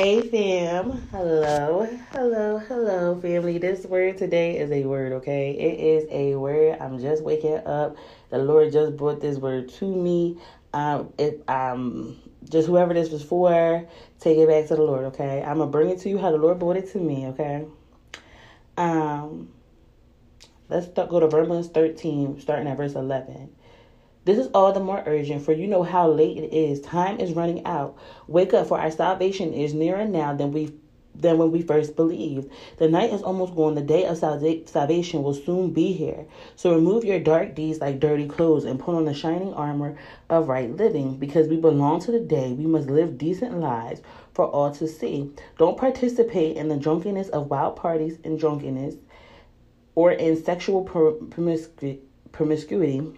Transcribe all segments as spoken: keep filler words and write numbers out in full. Hey fam, hello, hello, hello family. This word today is a word, okay? It is a word. I'm just waking up. The Lord just brought this word to me. Um, it, um, just whoever this was for, take it back to the Lord, okay? I'm going to bring it to you how the Lord brought it to me, okay? Um, let's start, go to Romans thirteen, starting at verse eleven. This is all the more urgent, for you know how late it is. Time is running out. Wake up, for our salvation is nearer now than we than when we first believed. The night is almost gone. The day of salvation will soon be here. So remove your dark deeds like dirty clothes and put on the shining armor of right living, because we belong to the day. We must live decent lives for all to see. Don't participate in the drunkenness of wild parties and drunkenness or in sexual promiscu- promiscuity.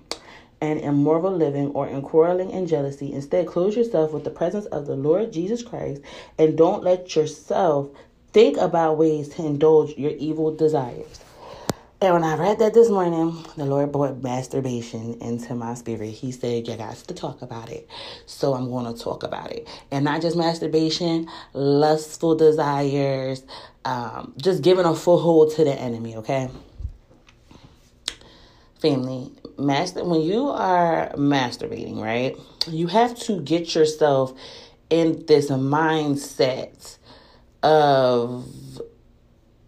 And immoral living or in quarreling and jealousy. Instead, close yourself with the presence of the Lord Jesus Christ, and don't let yourself think about ways to indulge your evil desires. And when I read that this morning, the Lord brought masturbation into my spirit. He said, you got to talk about it. So I'm going to talk about it. And not just masturbation, lustful desires, um, just giving a foothold to the enemy, okay? Family, master, when you are masturbating, right, you have to get yourself in this mindset of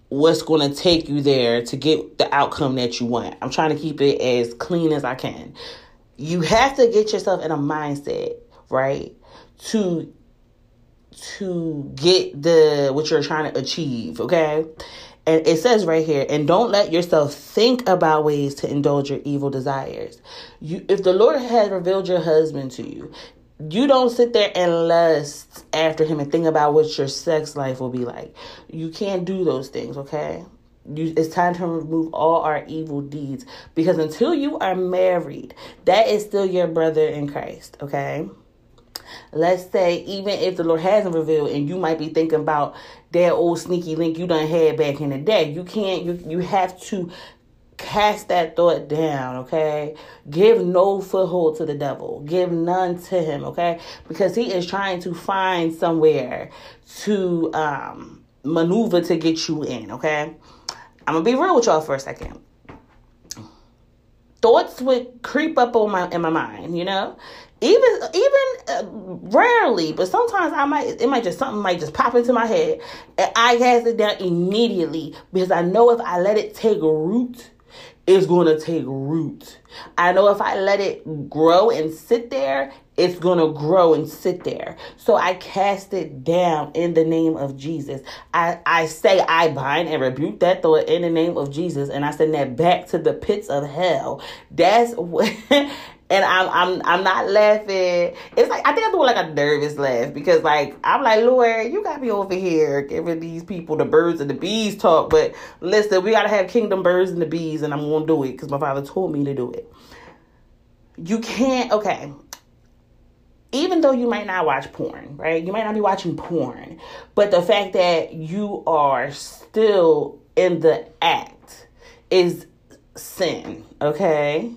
what's going to take you there to get the outcome that you want. I'm trying to keep it as clean as I can. You have to get yourself in a mindset, right, to to get the what you're trying to achieve, okay? And it says right here, and don't let yourself think about ways to indulge your evil desires. You, if the Lord has revealed your husband to you, you don't sit there and lust after him and think about what your sex life will be like. You can't do those things, okay? You, it's time to remove all our evil deeds, because until you are married, that is still your brother in Christ, okay? Let's say even if the Lord hasn't revealed, and you might be thinking about that old sneaky link you done had back in the day, you can't, you, you have to cast that thought down, okay? Give no foothold to the devil. Give none to him, okay? Because he is trying to find somewhere to um, maneuver to get you in, okay? I'm going to be real with y'all for a second. Thoughts would creep up on my in my mind, you know? Even, even uh, rarely, but sometimes I might, it might just, something might just pop into my head, and I cast it down immediately, because I know if I let it take root, it's going to take root. I know if I let it grow and sit there, it's going to grow and sit there. So I cast it down in the name of Jesus. I, I say I bind and rebuke that thought in the name of Jesus, and I send that back to the pits of hell. That's what... And I'm I'm I'm not laughing. It's like I think I'm doing like a nervous laugh, because like I'm like, Lord, you got me over here giving these people the birds and the bees talk. But listen, we gotta have kingdom birds and the bees, and I'm gonna do it because my father told me to do it. You can't, okay. Even though you might not watch porn, right? You might not be watching porn, but the fact that you are still in the act is sin, okay?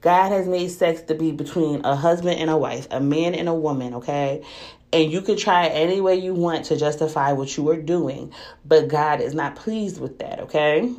God has made sex to be between a husband and a wife, a man and a woman, okay? And you could try any way you want to justify what you are doing, but God is not pleased with that, okay?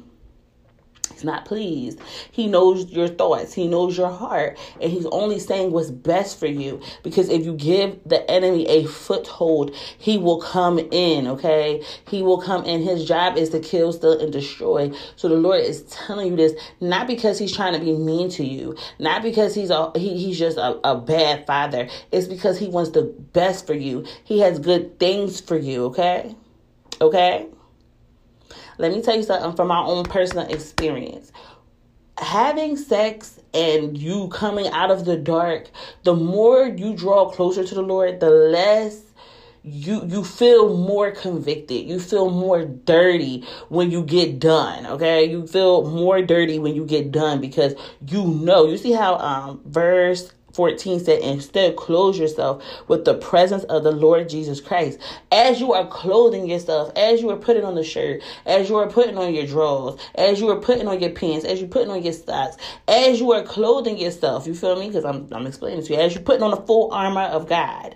He's not pleased. He knows your thoughts. He knows your heart. And he's only saying what's best for you, because if you give the enemy a foothold, he will come in, okay? He will come in. His job is to kill, steal, and destroy. So the Lord is telling you this, not because he's trying to be mean to you, not because he's a, he, he's just a, a bad father. It's because he wants the best for you. He has good things for you, okay? Okay? Let me tell you something from my own personal experience. Having sex and you coming out of the dark, the more you draw closer to the Lord, the less you you feel more convicted. You feel more dirty when you get done, okay? You feel more dirty when you get done, because you know. You see how um, verse fourteen said, instead clothe yourself with the presence of the Lord Jesus Christ. As you are clothing yourself, as you are putting on the shirt, as you are putting on your drawers, as you are putting on your pants, as you're putting on your socks, as you are clothing yourself, you feel me? Because I'm I'm explaining to you, as you're putting on the full armor of God,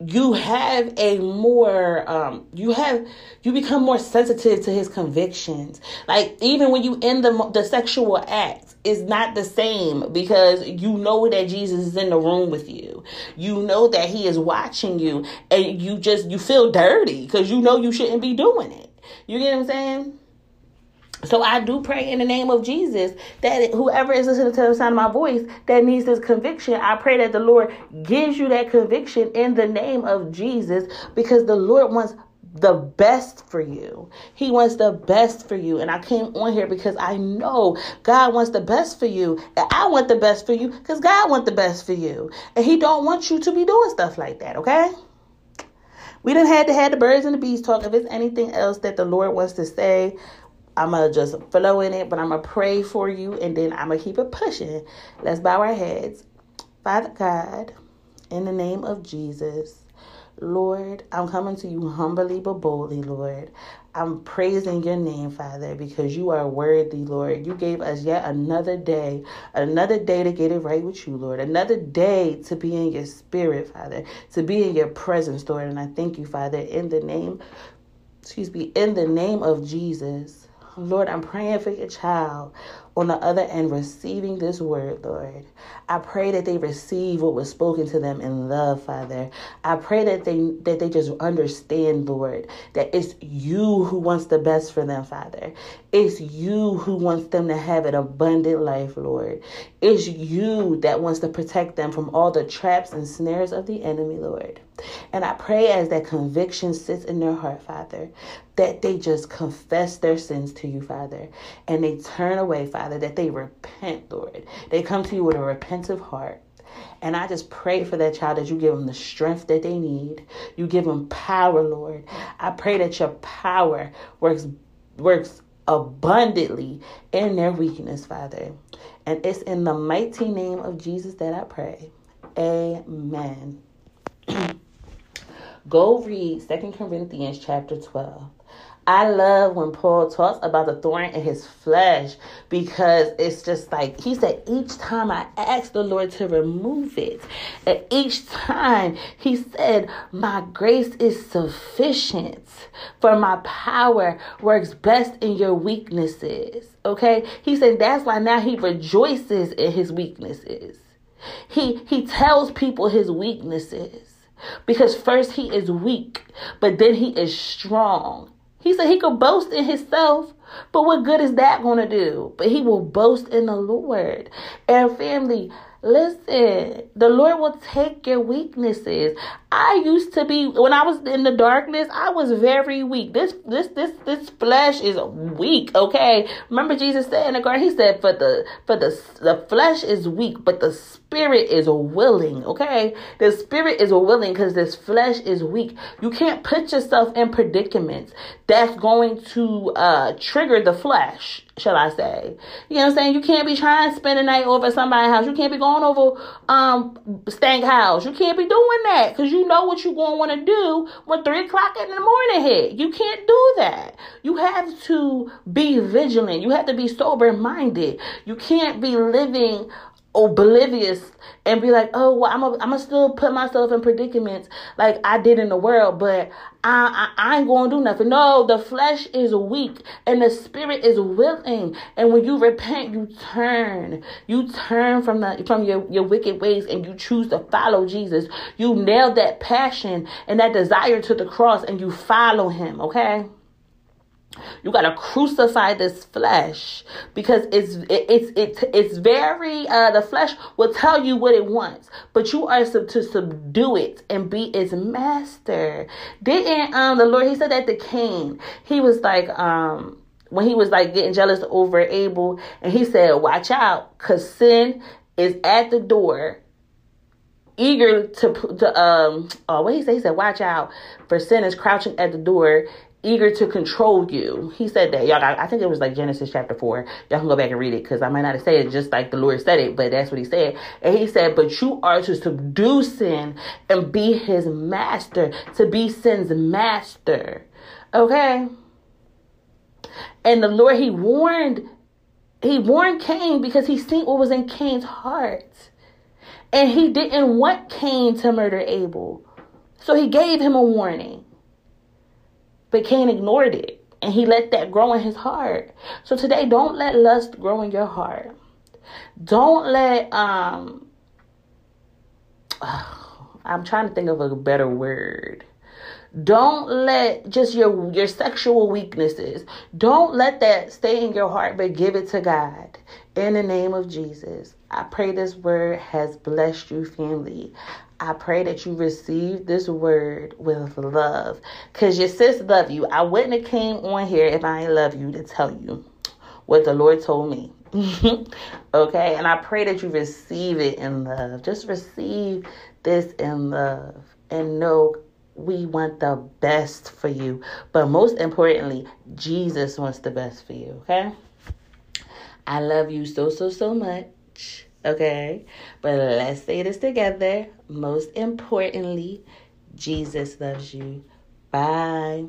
you have a more, um, you have, you become more sensitive to his convictions. Like, even when you end the the sexual act, it's not the same, because you know that Jesus is in the room with you. You know that he is watching you, and you just, you feel dirty because you know you shouldn't be doing it. You get what I'm saying? So I do pray in the name of Jesus that whoever is listening to the sound of my voice that needs this conviction, I pray that the Lord gives you that conviction in the name of Jesus, because the Lord wants the best for you. He wants the best for you. And I came on here because I know God wants the best for you. And I want the best for you because God wants the best for you. And he don't want you to be doing stuff like that, okay? We done had to have the birds and the bees talk. If it's anything else that the Lord wants to say, I'm going to just flow in it, but I'm going to pray for you, and then I'm going to keep it pushing. Let's bow our heads. Father God, in the name of Jesus, Lord, I'm coming to you humbly but boldly, Lord. I'm praising your name, Father, because you are worthy, Lord. You gave us yet another day, another day to get it right with you, Lord, another day to be in your spirit, Father, to be in your presence, Lord. And I thank you, Father, in the name, excuse me, in the name of Jesus. Lord, I'm praying for your child on the other end receiving this word, Lord. I pray that they receive what was spoken to them in love, Father. I pray that they that they just understand, Lord, that it's you who wants the best for them, Father. It's you who wants them to have an abundant life, Lord. It's you that wants to protect them from all the traps and snares of the enemy, Lord. And I pray as that conviction sits in their heart, Father, that they just confess their sins to you, Father, and they turn away, Father, that they repent, Lord. They come to you with a repentive heart. And I just pray for that child that you give them the strength that they need. You give them power, Lord. I pray that your power works works abundantly in their weakness, Father. And it's in the mighty name of Jesus that I pray. Amen. Go read Second Corinthians chapter twelve. I love when Paul talks about the thorn in his flesh, because it's just like, he said, each time I asked the Lord to remove it, and each time he said, my grace is sufficient, for my power works best in your weaknesses. Okay? He said, that's why now he rejoices in his weaknesses. He, he tells people his weaknesses, because first he is weak, but then he is strong. He said he could boast in himself, but what good is that going to do? But he will boast in the Lord. And family, listen, the Lord will take your weaknesses. I used to be, when I was in the darkness, I was very weak. This this this this flesh is weak, okay? Remember Jesus said in the garden, he said, for the for the the flesh is weak, but the spirit is willing, okay? The spirit is willing because this flesh is weak. You can't put yourself in predicaments that's going to uh, trigger the flesh, shall I say. You know what I'm saying? You can't be trying to spend the night over somebody's house. You can't be going over um stank house. You can't be doing that, because you know what you're going to want to do when three o'clock in the morning hit. You can't do that. You have to be vigilant. You have to be sober-minded. You can't be living oblivious and be like, oh, well, I'm going I'm to still put myself in predicaments like I did in the world, but I, I, I ain't going to do nothing. No, the flesh is weak and the spirit is willing. And when you repent, you turn. You turn from the from your, your wicked ways, and you choose to follow Jesus. You nail that passion and that desire to the cross, and you follow him, okay? You got to crucify this flesh, because it's it, it's it, it's very, uh, the flesh will tell you what it wants, but you are sub- to subdue it and be its master. Didn't um the Lord, he said that to Cain, he was like, um when he was like getting jealous over Abel, and he said, watch out, because sin is at the door, eager to, to um oh what he said, he said, watch out, for sin is crouching at the door, eager to control you. He said that. Y'all, I think it was like Genesis chapter four. Y'all can go back and read it, because I might not have said it just like the Lord said it, but that's what he said. And he said, but you are to subdue sin and be his master, to be sin's master. Okay? And the Lord, he warned, he warned Cain, because he seen what was in Cain's heart. And he didn't want Cain to murder Abel. So he gave him a warning. But Cain ignored it. And he let that grow in his heart. So today, don't let lust grow in your heart. Don't let... um. I'm trying to think of a better word. Don't let just your, your sexual weaknesses. Don't let that stay in your heart, but give it to God. In the name of Jesus, I pray this word has blessed you, family. I pray that you receive this word with love, because your sis love you. I wouldn't have came on here if I ain't love you to tell you what the Lord told me. Okay? And I pray that you receive it in love. Just receive this in love and know we want the best for you. But most importantly, Jesus wants the best for you, okay? I love you so, so, so much, okay? But let's say this together. Most importantly, Jesus loves you. Bye.